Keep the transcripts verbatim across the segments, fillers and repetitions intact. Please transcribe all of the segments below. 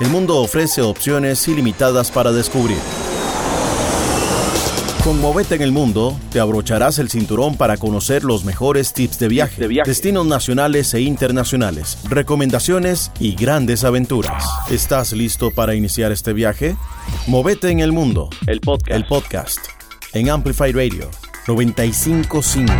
el mundo ofrece opciones ilimitadas para descubrir. Con Movete en el Mundo, te abrocharás el cinturón para conocer los mejores tips de viaje, de viaje, destinos nacionales e internacionales, recomendaciones y grandes aventuras. ¿Estás listo para iniciar este viaje? Movete en el Mundo, el podcast, el podcast en Amplify Radio noventa y cinco punto cinco.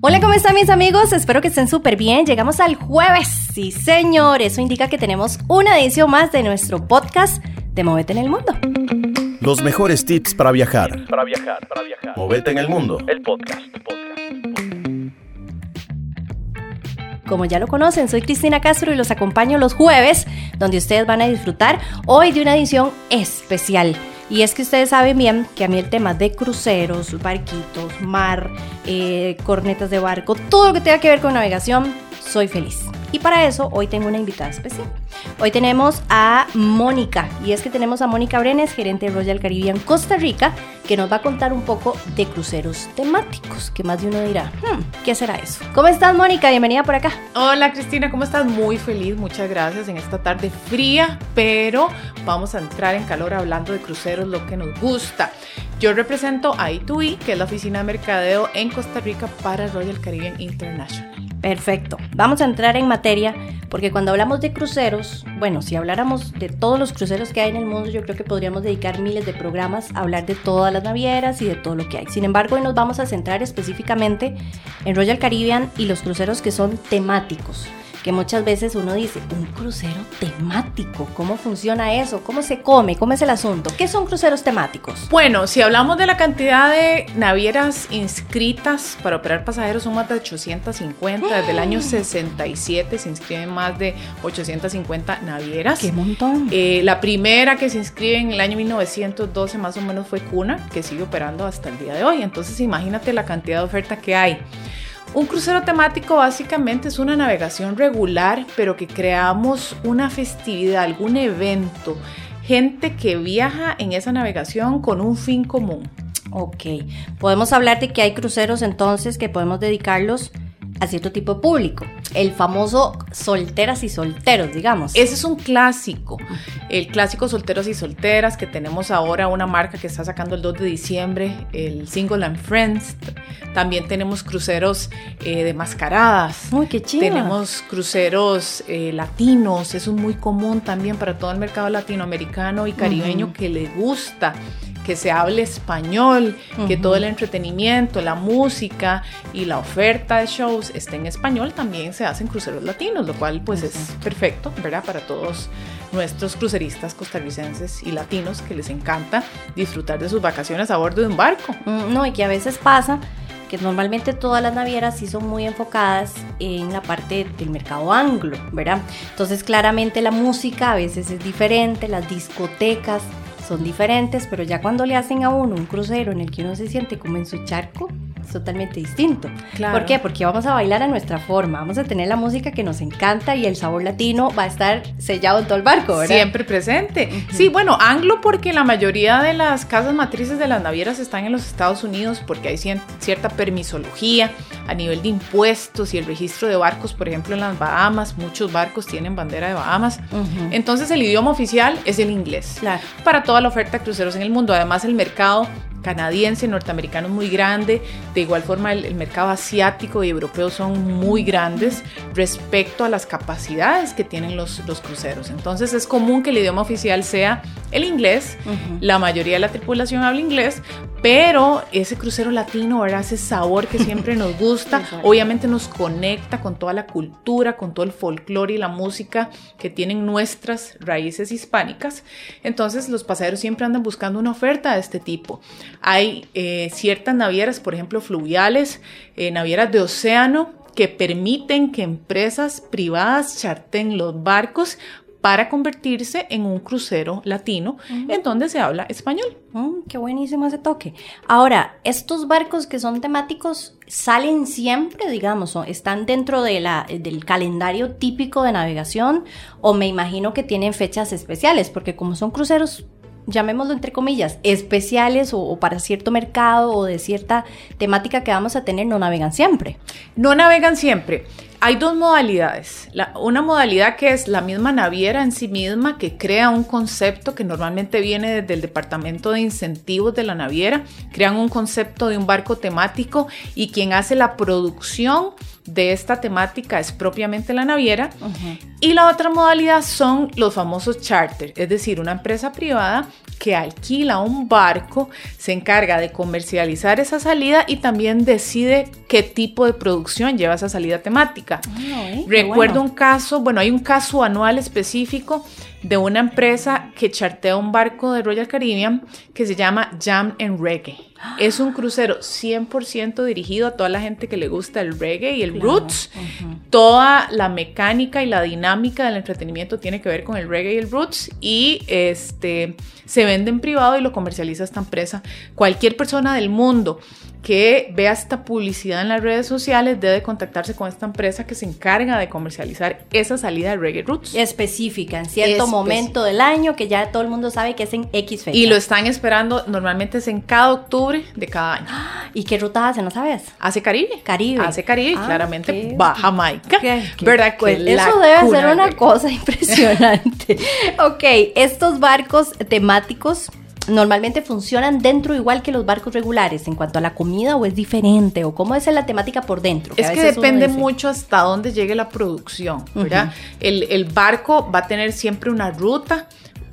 Hola, ¿cómo están mis amigos? Espero que estén súper bien. Llegamos al jueves, sí señor. Eso indica que tenemos una edición más de nuestro podcast de Movete en el Mundo. Los mejores tips para viajar. Para viajar, para viajar. Movete en el Mundo. El podcast, podcast, podcast. Como ya lo conocen, soy Cristina Castro y los acompaño los jueves, donde ustedes van a disfrutar hoy de una edición especial. Y es que ustedes saben bien que a mí el tema de cruceros, barquitos, mar, eh, cornetas de barco, todo lo que tenga que ver con navegación, soy feliz. Y para eso hoy tengo una invitada especial. Hoy tenemos a Mónica, y es que tenemos a Mónica Brenes, gerente de Royal Caribbean Costa Rica, que nos va a contar un poco de cruceros temáticos, que más de uno dirá, hmm, ¿qué será eso? ¿Cómo estás, Mónica? Bienvenida por acá. Hola, Cristina, ¿cómo estás? Muy feliz, muchas gracias en esta tarde fría, pero vamos a entrar en calor hablando de cruceros, lo que nos gusta. Yo represento a I two I, que es la oficina de mercadeo en Costa Rica para Royal Caribbean International. Perfecto, vamos a entrar en materia, porque cuando hablamos de cruceros, bueno, si habláramos de todos los cruceros que hay en el mundo, yo creo que podríamos dedicar miles de programas a hablar de todas las navieras y de todo lo que hay. Sin embargo, hoy nos vamos a centrar específicamente en Royal Caribbean y los cruceros que son temáticos, que muchas veces uno dice, un crucero temático, ¿cómo funciona eso? ¿Cómo se come? ¿Cómo es el asunto? ¿Qué son cruceros temáticos? Bueno, si hablamos de la cantidad de navieras inscritas para operar pasajeros, son más de ochocientos cincuenta, desde el año sesenta y siete se inscriben más de ochocientos cincuenta navieras. ¡Qué montón! Eh, la primera que se inscribe en el año mil novecientos doce más o menos fue CUNA, que sigue operando hasta el día de hoy, entonces imagínate la cantidad de oferta que hay. Un crucero temático básicamente es una navegación regular, pero que creamos una festividad, algún evento, gente que viaja en esa navegación con un fin común. Ok, podemos hablar de que hay cruceros entonces que podemos dedicarlos a cierto tipo de público, el famoso solteras y solteros, digamos. Ese es un clásico, el clásico solteros y solteras, que tenemos ahora una marca que está sacando el dos de diciembre, el Single and Friends. También tenemos cruceros eh, de mascaradas. ¡Uy, qué chido! Tenemos cruceros eh, latinos, eso es muy común también para todo el mercado latinoamericano y caribeño, uh-huh, que le gusta que se hable español, uh-huh, que todo el entretenimiento, la música y la oferta de shows esté en español. También se hacen cruceros latinos, lo cual pues uh-huh, es perfecto, ¿verdad? Para todos nuestros cruceristas costarricenses y latinos que les encanta disfrutar de sus vacaciones a bordo de un barco. Mm, no, y que a veces pasa que normalmente todas las navieras sí son muy enfocadas en la parte del mercado anglo, ¿verdad? Entonces claramente la música a veces es diferente, las discotecas son diferentes, pero ya cuando le hacen a uno un crucero en el que uno se siente como en su charco, es totalmente distinto. Claro. ¿Por qué? Porque vamos a bailar a nuestra forma, vamos a tener la música que nos encanta y el sabor latino va a estar sellado en todo el barco, ¿verdad? Siempre presente. Uh-huh. Sí, bueno, anglo porque la mayoría de las casas matrices de las navieras están en los Estados Unidos, porque hay cien, cierta permisología a nivel de impuestos y el registro de barcos, por ejemplo, en las Bahamas, muchos barcos tienen bandera de Bahamas. Uh-huh. Entonces el idioma oficial es el inglés. Claro. Para toda la oferta de cruceros en el mundo, además el mercado canadiense, norteamericano es muy grande, de igual forma el, el mercado asiático y europeo son muy grandes respecto a las capacidades que tienen los, los cruceros. Entonces es común que el idioma oficial sea el inglés, uh-huh, la mayoría de la tripulación habla inglés, pero ese crucero latino, ¿verdad? Ese sabor que siempre nos gusta, obviamente nos conecta con toda la cultura, con todo el folclore y la música que tienen nuestras raíces hispánicas. Entonces los pasajeros siempre andan buscando una oferta de este tipo. Hay eh, ciertas navieras, por ejemplo fluviales, eh, navieras de océano, que permiten que empresas privadas charten los barcos para convertirse en un crucero latino, uh-huh, en donde se habla español. Mm, ¡Qué buenísimo ese toque! Ahora, estos barcos que son temáticos salen siempre, digamos, están dentro de la, del calendario típico de navegación, o me imagino que tienen fechas especiales, porque como son cruceros, llamémoslo entre comillas, especiales o, o para cierto mercado o de cierta temática que vamos a tener, no navegan siempre. No navegan siempre. Hay dos modalidades. La, una modalidad que es la misma naviera en sí misma, que crea un concepto que normalmente viene desde el departamento de incentivos de la naviera. Crean un concepto de un barco temático y quien hace la producción de esta temática es propiamente la naviera. Uh-huh. Y la otra modalidad son los famosos charter, es decir, una empresa privada que alquila un barco, se encarga de comercializar esa salida y también decide qué tipo de producción lleva esa salida temática. Ay, Recuerdo bueno. un caso, bueno, hay un caso anual específico de una empresa que chartea un barco de Royal Caribbean que se llama Jam and Reggae. Es un crucero cien por ciento dirigido a toda la gente que le gusta el reggae y el claro, roots. Uh-huh. Toda la mecánica y la dinámica del entretenimiento tiene que ver con el reggae y el roots, y este, se vende en privado y lo comercializa esta empresa. Cualquier persona del mundo que vea esta publicidad en las redes sociales debe contactarse con esta empresa que se encarga de comercializar esa salida de reggae roots. Específica, en cierto Espec- momento del año que ya todo el mundo sabe que es en X fecha. Y lo están esperando, normalmente es en cada octubre de cada año. ¿Y qué rutas hacen, no sabes? Hace Caribe. Caribe. Hace Caribe, ah, claramente okay. Va a Jamaica. Okay, okay. ¿Verdad? Que pues eso debe ser una de... cosa impresionante. Ok, estos barcos temáticos normalmente funcionan dentro igual que los barcos regulares en cuanto a la comida, o es diferente, o cómo es la temática por dentro. Que es a veces que depende mucho hasta dónde llegue la producción, ¿verdad? Uh-huh. El, el barco va a tener siempre una ruta,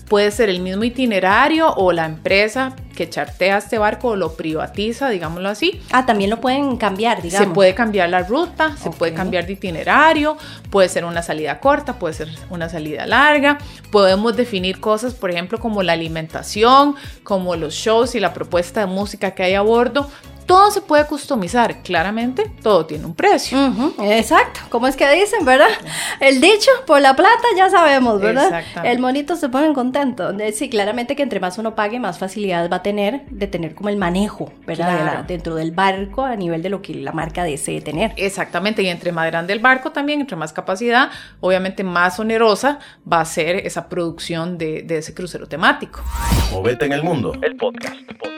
puede ser el mismo itinerario, o la empresa que chartea este barco o lo privatiza, digámoslo así. Ah, también lo pueden cambiar, digamos. Se puede cambiar la ruta, se okay. puede cambiar de itinerario, puede ser una salida corta, puede ser una salida larga. Podemos definir cosas, por ejemplo, como la alimentación, como los shows y la propuesta de música que hay a bordo. Todo se puede customizar, claramente todo tiene un precio. Uh-huh, exacto, como es que dicen, ¿verdad? El dicho, por la plata ya sabemos, ¿verdad? Exactamente. El monito se pone contento. Sí, claramente que entre más uno pague, más facilidad va a tener de tener como el manejo, ¿verdad? Claro. De la, dentro del barco, a nivel de lo que la marca desee tener. Exactamente, y entre más grande el barco también, entre más capacidad, obviamente más onerosa va a ser esa producción de, de ese crucero temático. Móvete en el mundo, el podcast, el podcast.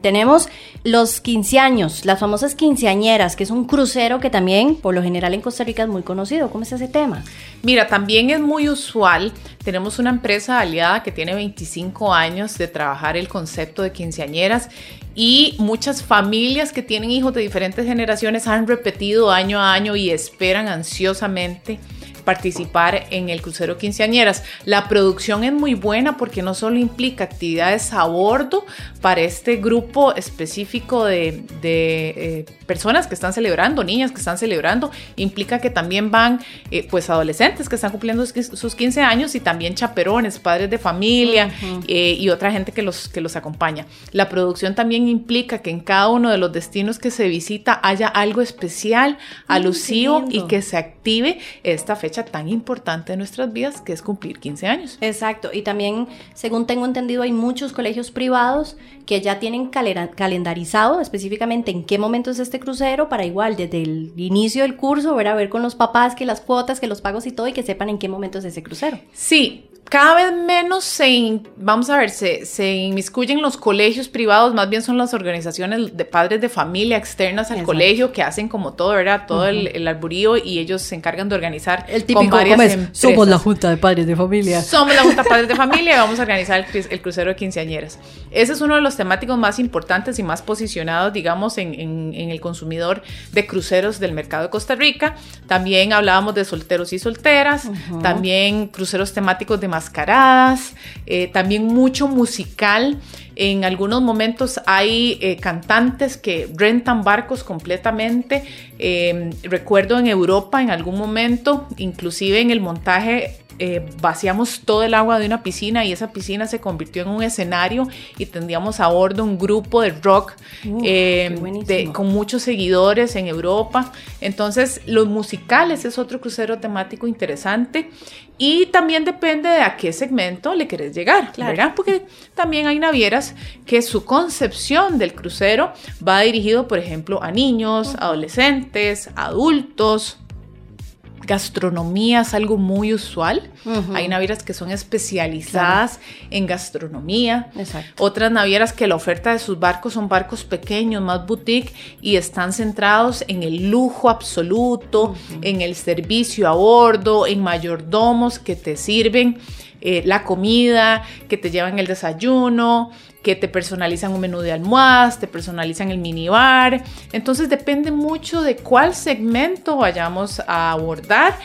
Tenemos los quinceaños, las famosas quinceañeras, que es un crucero que también, por lo general en Costa Rica, es muy conocido. ¿Cómo es ese tema? Mira, también es muy usual. Tenemos una empresa aliada que tiene veinticinco años de trabajar el concepto de quinceañeras, y muchas familias que tienen hijos de diferentes generaciones han repetido año a año y esperan ansiosamente participar en el crucero quinceañeras. La producción es muy buena porque no solo implica actividades a bordo para este grupo específico de, de eh, personas que están celebrando, niñas que están celebrando, implica que también van eh, pues adolescentes que están cumpliendo sus quince años, y también chaperones, padres de familia, uh-huh. eh, y otra gente que los, que los acompaña. La producción también implica que en cada uno de los destinos que se visita haya algo especial, alusivo, y que se active esta fecha tan importante de nuestras vidas, que es cumplir quince años. Exacto, y también, según tengo entendido, hay muchos colegios privados que ya tienen calera- calendarizado específicamente en qué momento es este crucero, para igual desde el inicio del curso ver a ver con los papás que las cuotas, que los pagos y todo, y que sepan en qué momento es ese crucero. Sí, cada vez menos se, in, vamos a ver, se, se inmiscuyen los colegios privados, más bien son las organizaciones de padres de familia externas al Exacto. colegio, que hacen como todo, ¿verdad? Todo uh-huh. el, el alburío, y ellos se encargan de organizar el típico, con varias es, empresas. Somos la junta de padres de familia. Somos la junta de padres de familia y vamos a organizar el, el crucero de quinceañeras. Ese es uno de los temáticos más importantes y más posicionados, digamos, en, en, en el consumidor de cruceros del mercado de Costa Rica. También hablábamos de solteros y solteras, uh-huh. también cruceros temáticos de mascaradas, eh, también mucho musical. En algunos momentos hay eh, cantantes que rentan barcos completamente. Eh, recuerdo en Europa, en algún momento, inclusive en el montaje, eh, vaciamos todo el agua de una piscina y esa piscina se convirtió en un escenario, y tendríamos a bordo un grupo de rock uh, eh, de, con muchos seguidores en Europa. Entonces, los musicales es otro crucero temático interesante. Y también depende de a qué segmento le querés llegar, claro. ¿verdad? Porque también hay navieras que su concepción del crucero va dirigido, por ejemplo, a niños, adolescentes, adultos, gastronomía es algo muy usual. Uh-huh. Hay navieras que son especializadas, claro, en gastronomía. Exacto. Otras navieras que la oferta de sus barcos son barcos pequeños, más boutique, y están centrados en el lujo absoluto, uh-huh, en el servicio a bordo, en mayordomos que te sirven eh, la comida, que te llevan el desayuno, que te personalizan un menú de almohadas, te personalizan el minibar. Entonces depende mucho de cuál segmento vayamos a abordar.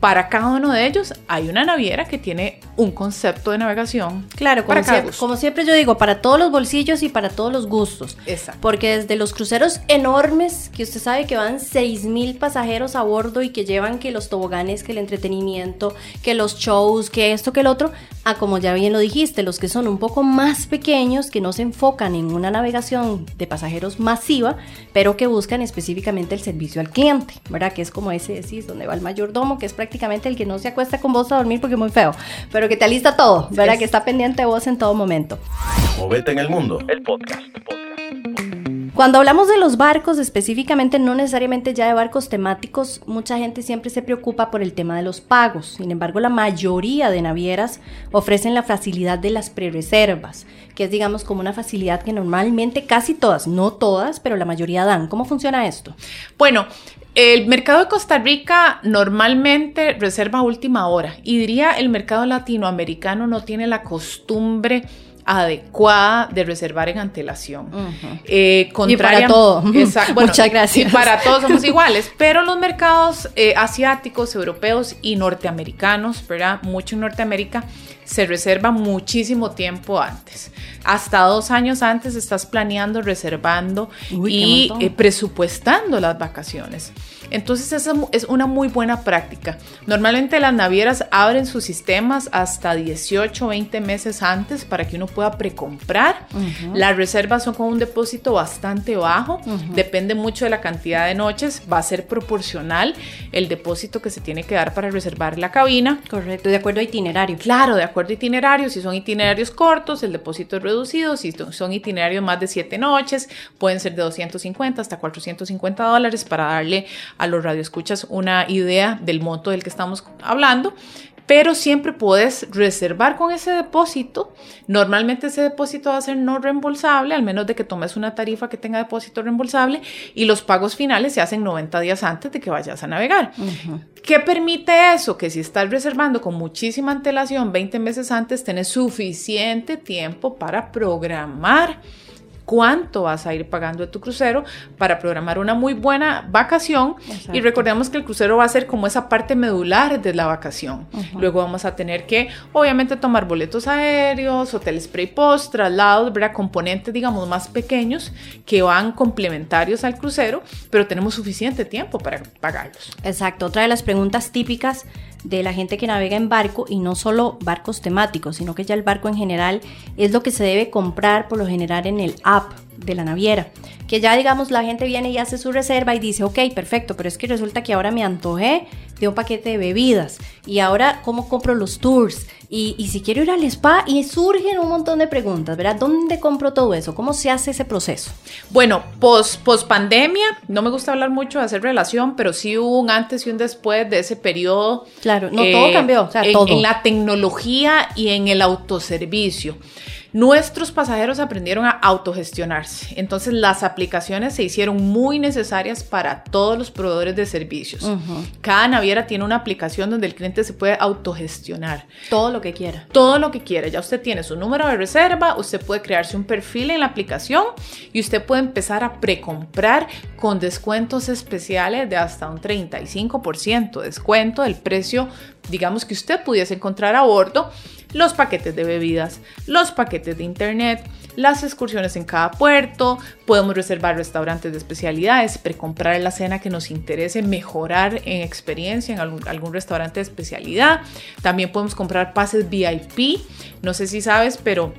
Para cada uno de ellos hay una naviera que tiene un concepto de navegación. Claro, como, sie- como siempre yo digo, para todos los bolsillos y para todos los gustos. Exacto. Porque desde los cruceros enormes, que usted sabe que van seis mil pasajeros a bordo y que llevan que los toboganes, que el entretenimiento, que los shows, que esto, que el otro, a como ya bien lo dijiste, los que son un poco más pequeños, que no se enfocan en una navegación de pasajeros masiva, pero que buscan específicamente el servicio al cliente, ¿verdad? Que es como ese, sí, donde va el mayordomo, que es prácticamente el que no se acuesta con vos a dormir porque es muy feo, pero que te alista todo, ¿verdad? Es. Que está pendiente de vos en todo momento. Móvete en el mundo, el podcast, el podcast. Cuando hablamos de los barcos específicamente, no necesariamente ya de barcos temáticos, mucha gente siempre se preocupa por el tema de los pagos. Sin embargo, la mayoría de navieras ofrecen la facilidad de las prerreservas, que es, digamos, como una facilidad que normalmente casi todas, no todas, pero la mayoría dan. ¿Cómo funciona esto? Bueno, el mercado de Costa Rica normalmente reserva a última hora, y diría el mercado latinoamericano no tiene la costumbre adecuada de reservar en antelación. Uh-huh. Eh, y para todo. Esa, bueno, muchas gracias. Y para todos somos iguales, pero los mercados eh, asiáticos, europeos y norteamericanos, ¿verdad? Mucho en Norteamérica se reserva muchísimo tiempo antes. Hasta dos años antes estás planeando, reservando Uy, y eh, presupuestando las vacaciones. Entonces esa es una muy buena práctica. Normalmente las navieras abren sus sistemas hasta dieciocho, veinte meses antes para que uno pueda precomprar. Uh-huh. Las reservas son con un depósito bastante bajo. Uh-huh. Depende mucho de la cantidad de noches. Va a ser proporcional el depósito que se tiene que dar para reservar la cabina. Correcto, de acuerdo a itinerario. Claro, de acuerdo a itinerario. Si son itinerarios cortos, el depósito es reducido. Si son itinerarios más de siete noches, pueden ser de doscientos cincuenta hasta cuatrocientos cincuenta dólares, para darle a los radioescuchas una idea del monto del que estamos hablando. Pero siempre puedes reservar con ese depósito. Normalmente ese depósito va a ser no reembolsable, al menos de que tomes una tarifa que tenga depósito reembolsable, y los pagos finales se hacen noventa días antes de que vayas a navegar. Uh-huh. ¿Qué permite eso? Que si estás reservando con muchísima antelación, veinte meses antes, tenés suficiente tiempo para programar cuánto vas a ir pagando de tu crucero, para programar una muy buena vacación. Exacto. Y recordemos que el crucero va a ser como esa parte medular de la vacación. Uh-huh. Luego vamos a tener que, obviamente, tomar boletos aéreos, hoteles pre y post, traslados, ¿verdad? Componentes, digamos, más pequeños que van complementarios al crucero, pero tenemos suficiente tiempo para pagarlos. Exacto. Otra de las preguntas típicas de la gente que navega en barco, y no solo barcos temáticos, sino que ya el barco en general, es lo que se debe comprar por lo general en el app de la naviera, que ya, digamos, la gente viene y hace su reserva y dice, ok, perfecto, pero es que resulta que ahora me antojé de un paquete de bebidas, y ahora cómo compro los tours, y, y si quiero ir al spa, y surgen un montón de preguntas, ¿verdad? ¿Dónde compro todo eso? ¿Cómo se hace ese proceso? Bueno, pos, pos pandemia, no me gusta hablar mucho de hacer relación, pero sí hubo un antes y un después de ese periodo. Claro, no, eh, todo cambió, o sea, en, todo. En la tecnología y en el autoservicio. Nuestros pasajeros aprendieron a autogestionarse, entonces las aplicaciones se hicieron muy necesarias para todos los proveedores de servicios. Uh-huh. Cada naviera tiene una aplicación donde el cliente se puede autogestionar. Todo lo que quiera. Todo lo que quiera, ya usted tiene su número de reserva, usted puede crearse un perfil en la aplicación y usted puede empezar a precomprar con descuentos especiales de hasta un treinta y cinco por ciento descuento del precio, digamos, que usted pudiese encontrar a bordo. Los paquetes de bebidas, los paquetes de internet, las excursiones en cada puerto, podemos reservar restaurantes de especialidades, precomprar la cena que nos interese, mejorar en experiencia en algún, algún restaurante de especialidad. También podemos comprar pases V I P, no sé si sabes, pero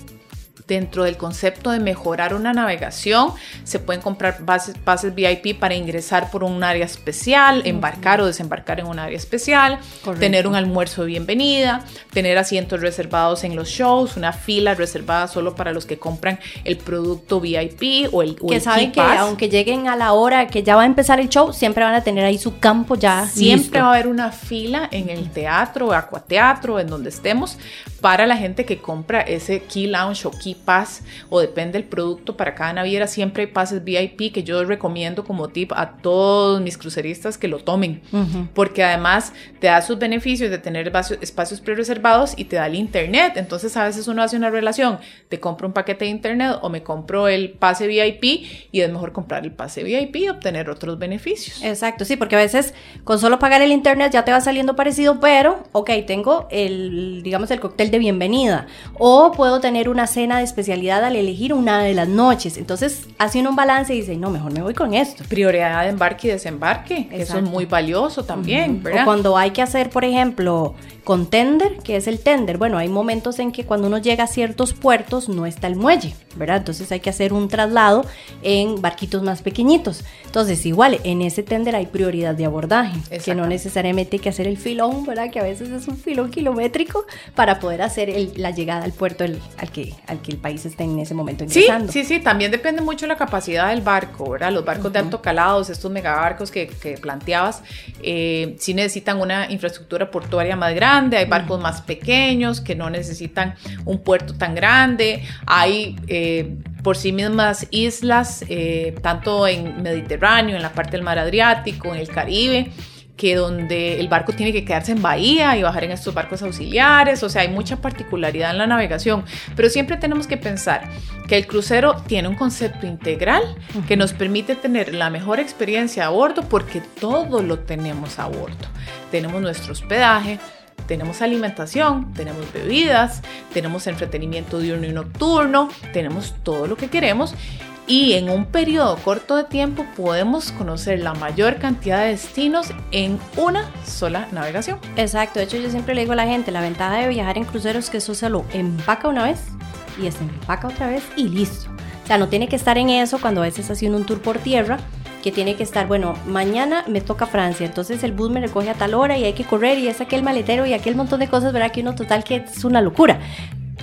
dentro del concepto de mejorar una navegación, se pueden comprar bases, pases V I P para ingresar por un área especial, embarcar o desembarcar en un área especial, correcto, tener un almuerzo de bienvenida, tener asientos reservados en los shows, una fila reservada solo para los que compran el producto V I P o el o que el saben que pass. Aunque lleguen a la hora que ya va a empezar el show, siempre van a tener ahí su campo ya siempre listo. Va a haber una fila en el teatro, acuateatro, en donde estemos, para la gente que compra ese Key Lounge o Key Pass, o depende del producto para cada naviera. Siempre hay pases V I P que yo recomiendo como tip a todos mis cruceristas que lo tomen, uh-huh, porque además te da sus beneficios de tener espacios prerreservados y te da el internet. Entonces a veces uno hace una relación, te compro un paquete de internet o me compro el pase V I P, y es mejor comprar el pase V I P y obtener otros beneficios. Exacto, sí, porque a veces con solo pagar el internet ya te va saliendo parecido, pero ok, tengo el, digamos, el cóctel de bienvenida, o puedo tener una cena de especialidad al elegir una de las noches. Entonces haciendo un balance y dice, no, mejor me voy con esto. Prioridad de embarque y desembarque. Exacto. Eso es muy valioso también, uh-huh, ¿verdad? O cuando hay que hacer, por ejemplo, con tender, que es el tender, bueno, hay momentos en que cuando uno llega a ciertos puertos no está el muelle, ¿verdad? Entonces hay que hacer un traslado en barquitos más pequeñitos. Entonces igual en ese tender hay prioridad de abordaje, que no necesariamente hay que hacer el filón, ¿verdad? Que a veces es un filón kilométrico para poder hacer el, la llegada al puerto el, al, que, al que el país está en ese momento ingresando. Sí, sí, sí, también depende mucho de la capacidad del barco, ¿verdad? Los barcos, uh-huh, de alto calado, estos megabarcos que, que planteabas, eh, sí necesitan una infraestructura portuaria más grande. Hay barcos, uh-huh, más pequeños que no necesitan un puerto tan grande. Hay eh, por sí mismas islas, eh, tanto en Mediterráneo, en la parte del mar Adriático, en el Caribe, que donde el barco tiene que quedarse en bahía y bajar en estos barcos auxiliares. O sea, hay mucha particularidad en la navegación, pero siempre tenemos que pensar que el crucero tiene un concepto integral que nos permite tener la mejor experiencia a bordo, porque todo lo tenemos a bordo. Tenemos nuestro hospedaje, tenemos alimentación, tenemos bebidas, tenemos entretenimiento diurno y nocturno, tenemos todo lo que queremos. Y en un periodo corto de tiempo podemos conocer la mayor cantidad de destinos en una sola navegación. Exacto, de hecho yo siempre le digo a la gente, la ventaja de viajar en crucero es que eso se lo empaca una vez y desempaca otra vez y listo. O sea, no tiene que estar en eso cuando a veces haciendo un tour por tierra, que tiene que estar, bueno, mañana me toca Francia, entonces el bus me recoge a tal hora y hay que correr y es aquel maletero y aquel montón de cosas, ¿verdad? Que uno total que es una locura.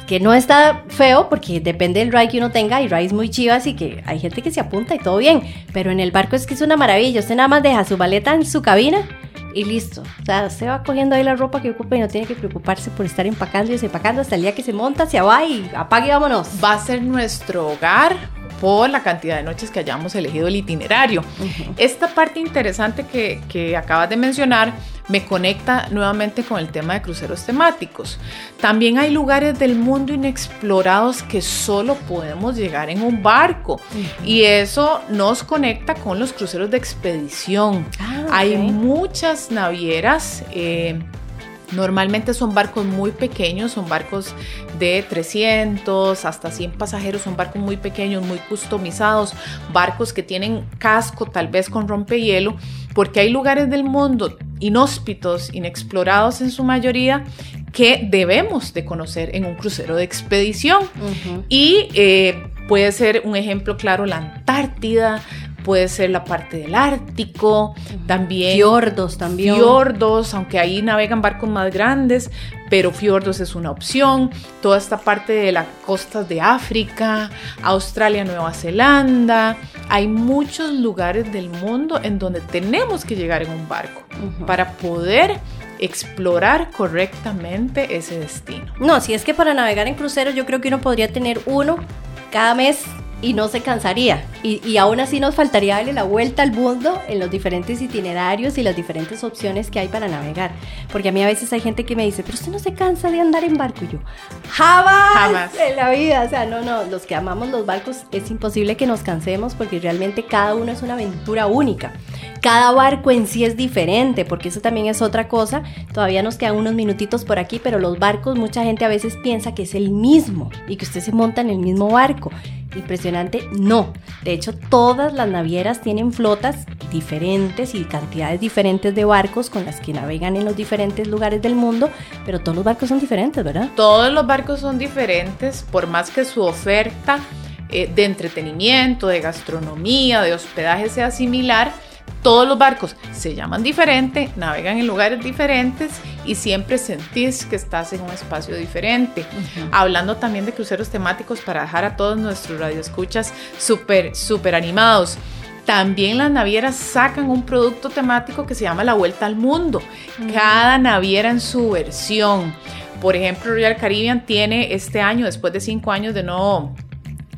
Que no está feo porque depende del ride que uno tenga, y rides muy chivas y que hay gente que se apunta y todo bien, pero en el barco es que es una maravilla. Usted nada más deja su maleta en su cabina y listo, o sea, se va cogiendo ahí la ropa que ocupa y no tiene que preocuparse por estar empacando y desempacando hasta el día que se monta, se va y apague y vámonos. Va a ser nuestro hogar por la cantidad de noches que hayamos elegido el itinerario. Uh-huh. Esta parte interesante que, que acabas de mencionar me conecta nuevamente con el tema de cruceros temáticos. También hay lugares del mundo inexplorados que solo podemos llegar en un barco, uh-huh, y eso nos conecta con los cruceros de expedición. Ah, okay. Hay muchas navieras, eh, normalmente son barcos muy pequeños, son barcos de trescientos hasta cien pasajeros, son barcos muy pequeños, muy customizados, barcos que tienen casco tal vez con rompehielo, porque hay lugares del mundo inhóspitos, inexplorados en su mayoría, que debemos de conocer en un crucero de expedición. Uh-huh. Y eh, puede ser un ejemplo claro la Antártida, puede ser la parte del Ártico, también fiordos, también fiordos, aunque ahí navegan barcos más grandes, pero fiordos es una opción. Toda esta parte de las costas de África, Australia, Nueva Zelanda, hay muchos lugares del mundo en donde tenemos que llegar en un barco, uh-huh, para poder explorar correctamente ese destino. No, si es que para navegar en crucero yo creo que uno podría tener uno cada mes y no se cansaría, y, y aún así nos faltaría darle la vuelta al mundo en los diferentes itinerarios y las diferentes opciones que hay para navegar, porque a mí a veces hay gente que me dice, pero usted no se cansa de andar en barco, y yo, jamás, jamás en la vida. O sea, no, no, los que amamos los barcos es imposible que nos cansemos, porque realmente cada uno es una aventura única, cada barco en sí es diferente, porque eso también es otra cosa. Todavía nos quedan unos minutitos por aquí, pero los barcos, mucha gente a veces piensa que es el mismo, y que usted se monta en el mismo barco, impresionante, no. De hecho, todas las navieras tienen flotas diferentes y cantidades diferentes de barcos con las que navegan en los diferentes lugares del mundo, pero todos los barcos son diferentes, ¿verdad? Todos los barcos son diferentes, por más que su oferta eh, de entretenimiento, de gastronomía, de hospedaje sea similar, todos los barcos se llaman diferente, navegan en lugares diferentes y siempre sentís que estás en un espacio diferente. Uh-huh. Hablando también de cruceros temáticos para dejar a todos nuestros radioescuchas súper, súper animados. También las navieras sacan un producto temático que se llama La Vuelta al Mundo. Uh-huh. Cada naviera en su versión. Por ejemplo, Royal Caribbean tiene este año, después de cinco años de no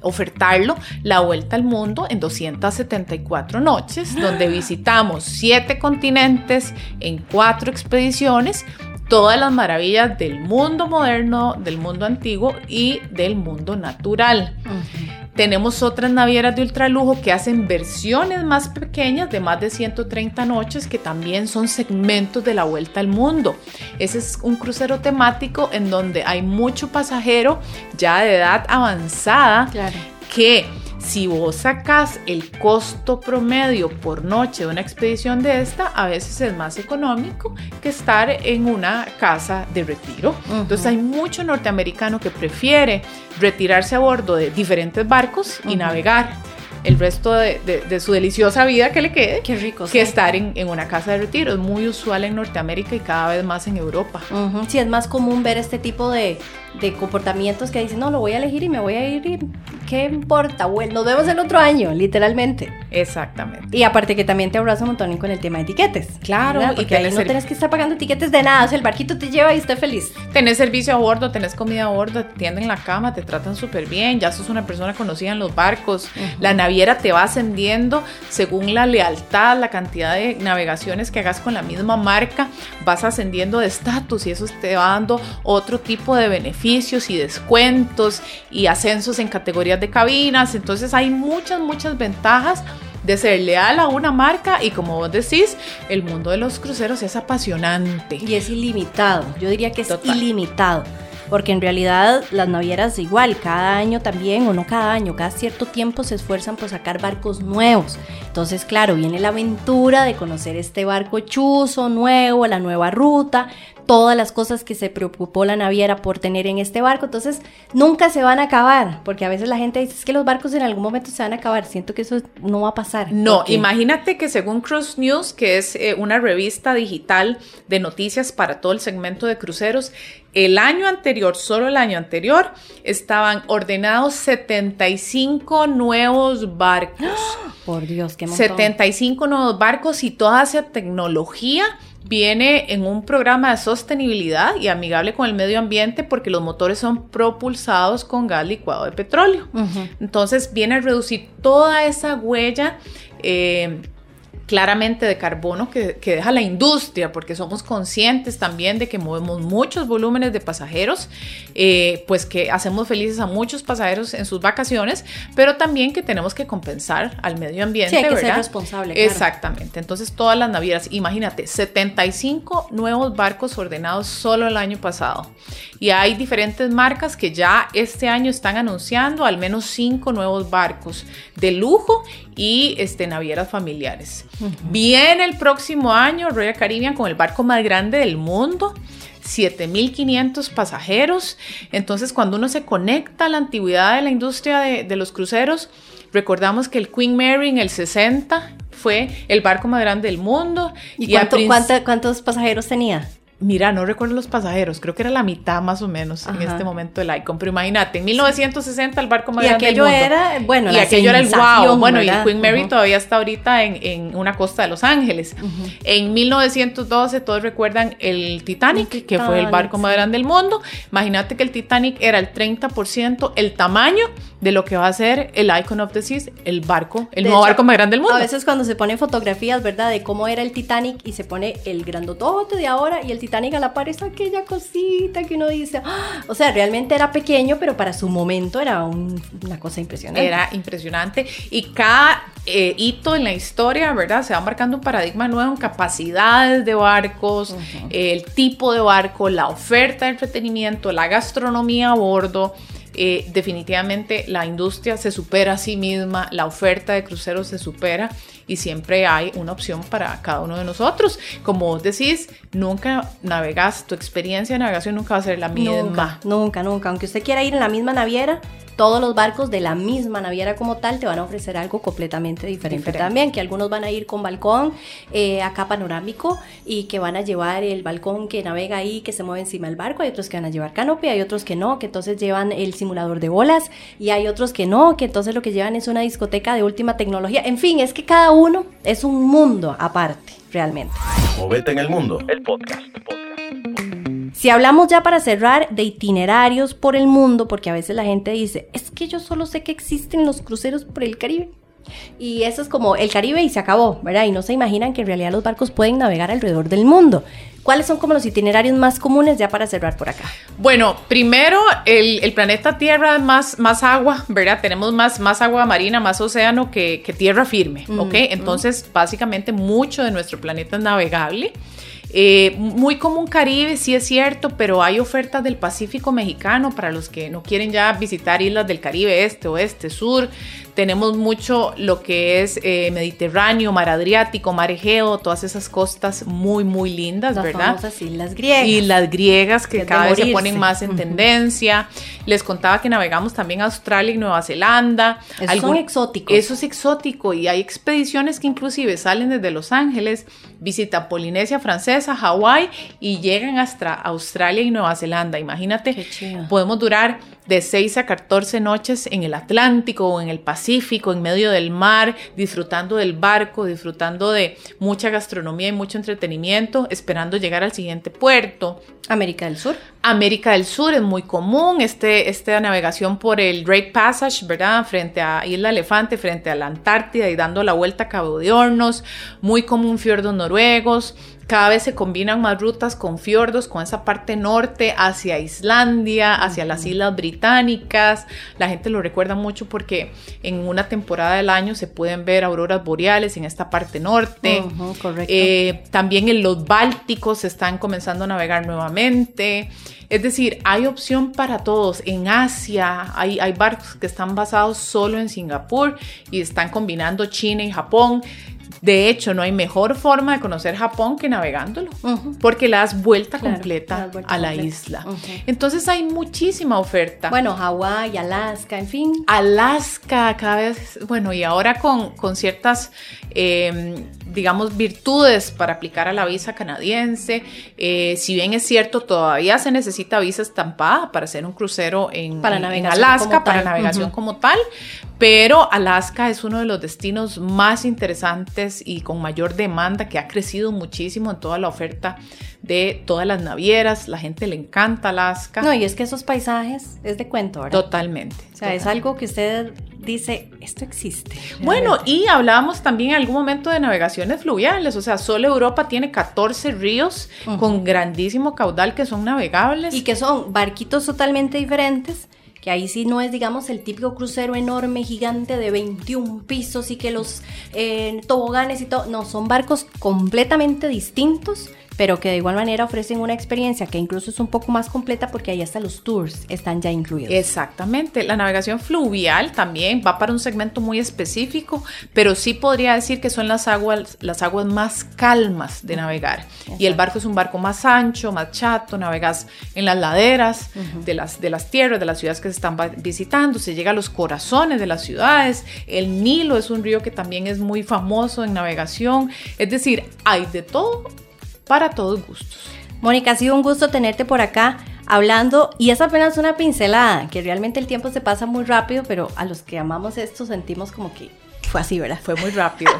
ofertarlo, la vuelta al mundo en doscientas setenta y cuatro noches, donde visitamos siete continentes en cuatro expediciones, todas las maravillas del mundo moderno, del mundo antiguo y del mundo natural. Uh-huh. Tenemos otras navieras de ultralujo que hacen versiones más pequeñas de más de ciento treinta noches que también son segmentos de la vuelta al mundo. Ese es un crucero temático en donde hay mucho pasajero ya de edad avanzada, claro, que si vos sacás el costo promedio por noche de una expedición de esta, a veces es más económico que estar en una casa de retiro. Uh-huh. Entonces hay mucho norteamericano que prefiere retirarse a bordo de diferentes barcos, uh-huh, y navegar el resto de, de, de su deliciosa vida que le quede. Qué rico, que sí, estar en, en una casa de retiro. Es muy usual en Norteamérica y cada vez más en Europa. Uh-huh. Sí, es más común ver este tipo de, de comportamientos que dicen, no, lo voy a elegir y me voy a ir, ¿qué importa? Bueno, nos vemos el otro año, literalmente. Exactamente. Y aparte que también te ahorras un montón con el tema de tiquetes. Claro. ¿Verdad? Porque y ahí no ser... tenés que estar pagando tiquetes de nada, o sea, el barquito te lleva y estás feliz. Tenés servicio a bordo, tenés comida a bordo, te tienden la cama, te tratan súper bien, ya sos una persona conocida en los barcos, uh-huh, la navidad te va ascendiendo según la lealtad, la cantidad de navegaciones que hagas con la misma marca, vas ascendiendo de estatus y eso te va dando otro tipo de beneficios y descuentos y ascensos en categorías de cabinas. Entonces hay muchas, muchas ventajas de ser leal a una marca y, como vos decís, el mundo de los cruceros es apasionante. Y es ilimitado, yo diría que es total, ilimitado. Porque en realidad las navieras igual, cada año también, o no cada año, cada cierto tiempo se esfuerzan por sacar barcos nuevos. Entonces, claro, viene la aventura de conocer este barco chuzo, nuevo, la nueva ruta, todas las cosas que se preocupó la naviera por tener en este barco. Entonces, nunca se van a acabar, porque a veces la gente dice, es que los barcos en algún momento se van a acabar. Siento que eso no va a pasar. No, porque... imagínate que según Cruise News, que es eh, una revista digital de noticias para todo el segmento de cruceros, el año anterior, solo el año anterior, estaban ordenados setenta y cinco nuevos barcos. Por Dios, qué montón. setenta y cinco nuevos barcos y toda esa tecnología viene en un programa de sostenibilidad y amigable con el medio ambiente porque los motores son propulsados con gas licuado de petróleo. Uh-huh. Entonces viene a reducir toda esa huella eh, claramente de carbono que, que deja la industria, porque somos conscientes también de que movemos muchos volúmenes de pasajeros, eh, pues que hacemos felices a muchos pasajeros en sus vacaciones, pero también que tenemos que compensar al medio ambiente, ¿verdad? Sí, hay que ser responsable, claro. Exactamente. Entonces todas las navieras, imagínate, setenta y cinco nuevos barcos ordenados solo el año pasado, y hay diferentes marcas que ya este año están anunciando al menos cinco nuevos barcos de lujo y este, navieras familiares. Uh-huh. Viene el próximo año Royal Caribbean con el barco más grande del mundo, siete mil quinientos pasajeros. Entonces, cuando uno se conecta a la antigüedad de la industria de, de los cruceros, recordamos que el Queen Mary en el sesenta fue el barco más grande del mundo. ¿Y, y cuánto, princ- cuánto, cuántos pasajeros tenía? Mira, no recuerdo los pasajeros, creo que era la mitad más o menos. Ajá. En este momento el Icon, pero imagínate, en mil novecientos sesenta el barco más grande del mundo. Y aquello era, bueno, y aquello era el wow, bueno, ¿verdad? Y Queen Mary, uh-huh, todavía está ahorita en, en una costa de Los Ángeles. Uh-huh. En mil novecientos doce todos recuerdan el Titanic, Titanic, que fue el barco más grande del mundo. Imagínate que el Titanic era el treinta por ciento el tamaño de lo que va a ser el Icon of the Seas, el barco, el de nuevo hecho, barco más grande del mundo. A veces cuando se ponen fotografías, ¿verdad?, de cómo era el Titanic y se pone el grandotote de ahora y el Titanic a la par es aquella cosita que uno dice, ¡ah! O sea, realmente era pequeño, pero para su momento era un, una cosa impresionante. Era impresionante y cada eh, hito en la historia, ¿verdad?, se va marcando un paradigma nuevo en capacidades de barcos, uh-huh, el tipo de barco, la oferta de entretenimiento, la gastronomía a bordo, eh, definitivamente la industria se supera a sí misma, la oferta de cruceros se supera y siempre hay una opción para cada uno de nosotros. Como vos decís, nunca navegas, tu experiencia de navegación nunca va a ser la misma. Nunca, nunca, nunca. Aunque usted quiera ir en la misma naviera, todos los barcos de la misma naviera como tal te van a ofrecer algo completamente diferente, diferente. También, que algunos van a ir con balcón, eh, acá panorámico, y que van a llevar el balcón que navega ahí, que se mueve encima del barco. Hay otros que van a llevar canopy, hay otros que no, que entonces llevan el simulador de bolas, y hay otros que no, que entonces lo que llevan es una discoteca de última tecnología. En fin, es que cada uno es un mundo aparte, realmente. Móvete en el mundo, el podcast. Si hablamos ya para cerrar de itinerarios por el mundo, porque a veces la gente dice, es que yo solo sé que existen los cruceros por el Caribe. Y eso es como el Caribe y se acabó, ¿verdad? Y no se imaginan que en realidad los barcos pueden navegar alrededor del mundo. ¿Cuáles son como los itinerarios más comunes ya para cerrar por acá? Bueno, primero, el, el planeta Tierra es más, más agua, ¿verdad? Tenemos más, más agua marina, más océano que, que tierra firme, mm, ¿ok? Entonces, mm. básicamente, mucho de nuestro planeta es navegable. Eh, muy común Caribe, sí es cierto, pero hay ofertas del Pacífico mexicano para los que no quieren ya visitar islas del Caribe, este, oeste, sur. Tenemos mucho lo que es eh, Mediterráneo, mar Adriático, mar Egeo, todas esas costas muy, muy lindas, las ¿verdad? Las famosas islas griegas. Islas griegas que cada vez se ponen más en tendencia. Les contaba que navegamos también a Australia y Nueva Zelanda. Eso Algún, son exóticos. Eso es exótico y hay expediciones que inclusive salen desde Los Ángeles, visitan Polinesia Francesa, a Hawái y llegan hasta Australia y Nueva Zelanda. Imagínate, podemos durar de seis a catorce noches en el Atlántico o en el Pacífico, en medio del mar, disfrutando del barco, disfrutando de mucha gastronomía y mucho entretenimiento, esperando llegar al siguiente puerto. América del Sur. América del Sur es muy común, este, esta navegación por el Drake Passage, ¿verdad? Frente a Isla Elefante, frente a la Antártida y dando la vuelta a Cabo de Hornos, muy común fiordos noruegos. Cada vez se combinan más rutas con fiordos, con esa parte norte hacia Islandia, hacia uh-huh. las Islas Británicas. La gente lo recuerda mucho porque en una temporada del año se pueden ver auroras boreales en esta parte norte. Uh-huh, correcto. Eh, también en los Bálticos se están comenzando a navegar nuevamente. Es decir, hay opción para todos. En Asia hay, hay barcos que están basados solo en Singapur y están combinando China y Japón. De hecho, no hay mejor forma de conocer Japón que navegándolo, uh-huh. porque le das vuelta claro, completa das vuelta a la completa. Isla. Uh-huh. Entonces hay muchísima oferta. Bueno, Hawái, Alaska, en fin. Alaska cada vez, bueno, y ahora con, con ciertas, eh, digamos, virtudes para aplicar a la visa canadiense. Eh, si bien es cierto, todavía se necesita visa estampada para hacer un crucero en, para en Alaska, para navegación uh-huh. como tal, pero Alaska es uno de los destinos más interesantes y con mayor demanda, que ha crecido muchísimo en toda la oferta de todas las navieras. La gente le encanta Alaska. No, y es que esos paisajes es de cuento, ¿verdad? Totalmente. O sea, totalmente. Es algo que usted dice, esto existe. Bueno, y hablábamos también en algún momento de navegaciones fluviales. O sea, solo Europa tiene catorce ríos uh-huh. con grandísimo caudal que son navegables. Y que son barquitos totalmente diferentes. Que ahí sí no es, digamos, el típico crucero enorme, gigante de veintiún pisos y que los eh, toboganes y todo. No, son barcos completamente distintos, pero que de igual manera ofrecen una experiencia que incluso es un poco más completa porque ahí hasta los tours están ya incluidos. Exactamente, la navegación fluvial también va para un segmento muy específico, pero sí podría decir que son las aguas, las aguas más calmas de navegar. Exacto. Y el barco es un barco más ancho, más chato, navegas en las laderas uh-huh. de las, de las tierras, de las ciudades que se están visitando, se llega a los corazones de las ciudades. El Nilo es un río que también es muy famoso en navegación, es decir, hay de todo para todos gustos. Mónica, ha sido un gusto tenerte por acá hablando, y es apenas una pincelada, que realmente el tiempo se pasa muy rápido, pero a los que amamos esto sentimos como que fue así, ¿verdad? Fue muy rápido.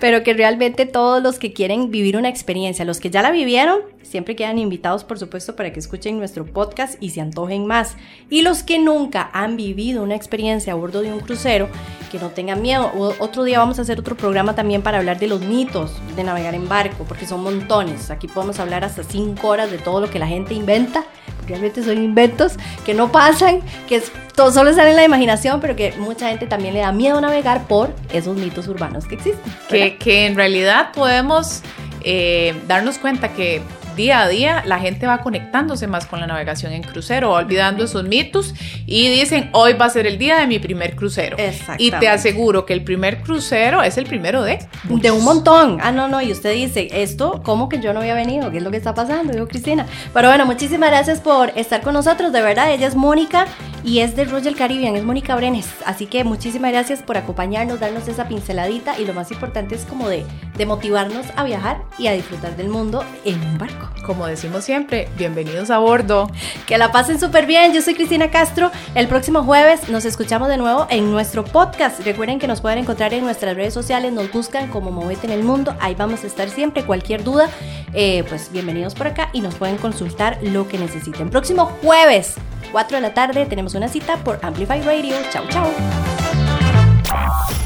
Pero que realmente todos los que quieren vivir una experiencia, los que ya la vivieron, siempre quedan invitados, por supuesto, para que escuchen nuestro podcast y se antojen más. Y los que nunca han vivido una experiencia a bordo de un crucero, que no tengan miedo. O otro día vamos a hacer otro programa también para hablar de los mitos de navegar en barco, porque son montones. Aquí podemos hablar hasta cinco horas de todo lo que la gente inventa. Realmente son inventos que no pasan, que es, todo solo sale en la imaginación, pero que mucha gente también le da miedo navegar por esos mitos urbanos que existen. Que, que en realidad podemos eh, darnos cuenta que día a día la gente va conectándose más con la navegación en crucero, va olvidando esos mitos y dicen, hoy va a ser el día de mi primer crucero. Y te aseguro que el primer crucero es el primero de muchos. De un montón. Ah, no, no, y usted dice, esto, ¿cómo que yo no había venido? ¿Qué es lo que está pasando? Digo, Cristina. Pero bueno, muchísimas gracias por estar con nosotros, de verdad, ella es Mónica y es de Royal Caribbean, es Mónica Brenes, así que muchísimas gracias por acompañarnos, darnos esa pinceladita y lo más importante es como de, de motivarnos a viajar y a disfrutar del mundo en un barco. Como decimos siempre, bienvenidos a bordo. Que la pasen súper bien, yo soy Cristina Castro, el próximo jueves nos escuchamos de nuevo en nuestro podcast, recuerden que nos pueden encontrar en nuestras redes sociales, nos buscan como Movete en el Mundo, ahí vamos a estar siempre, cualquier duda, eh, pues bienvenidos por acá y nos pueden consultar lo que necesiten. Próximo jueves, cuatro de la tarde, tenemos una cita por Amplify Radio. Chau, chau.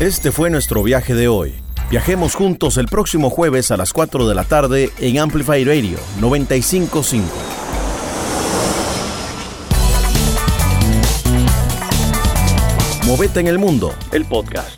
Este fue nuestro viaje de hoy. Viajemos juntos el próximo jueves a las cuatro de la tarde en Amplify Radio noventa y cinco punto cinco. Movete en el Mundo, el podcast.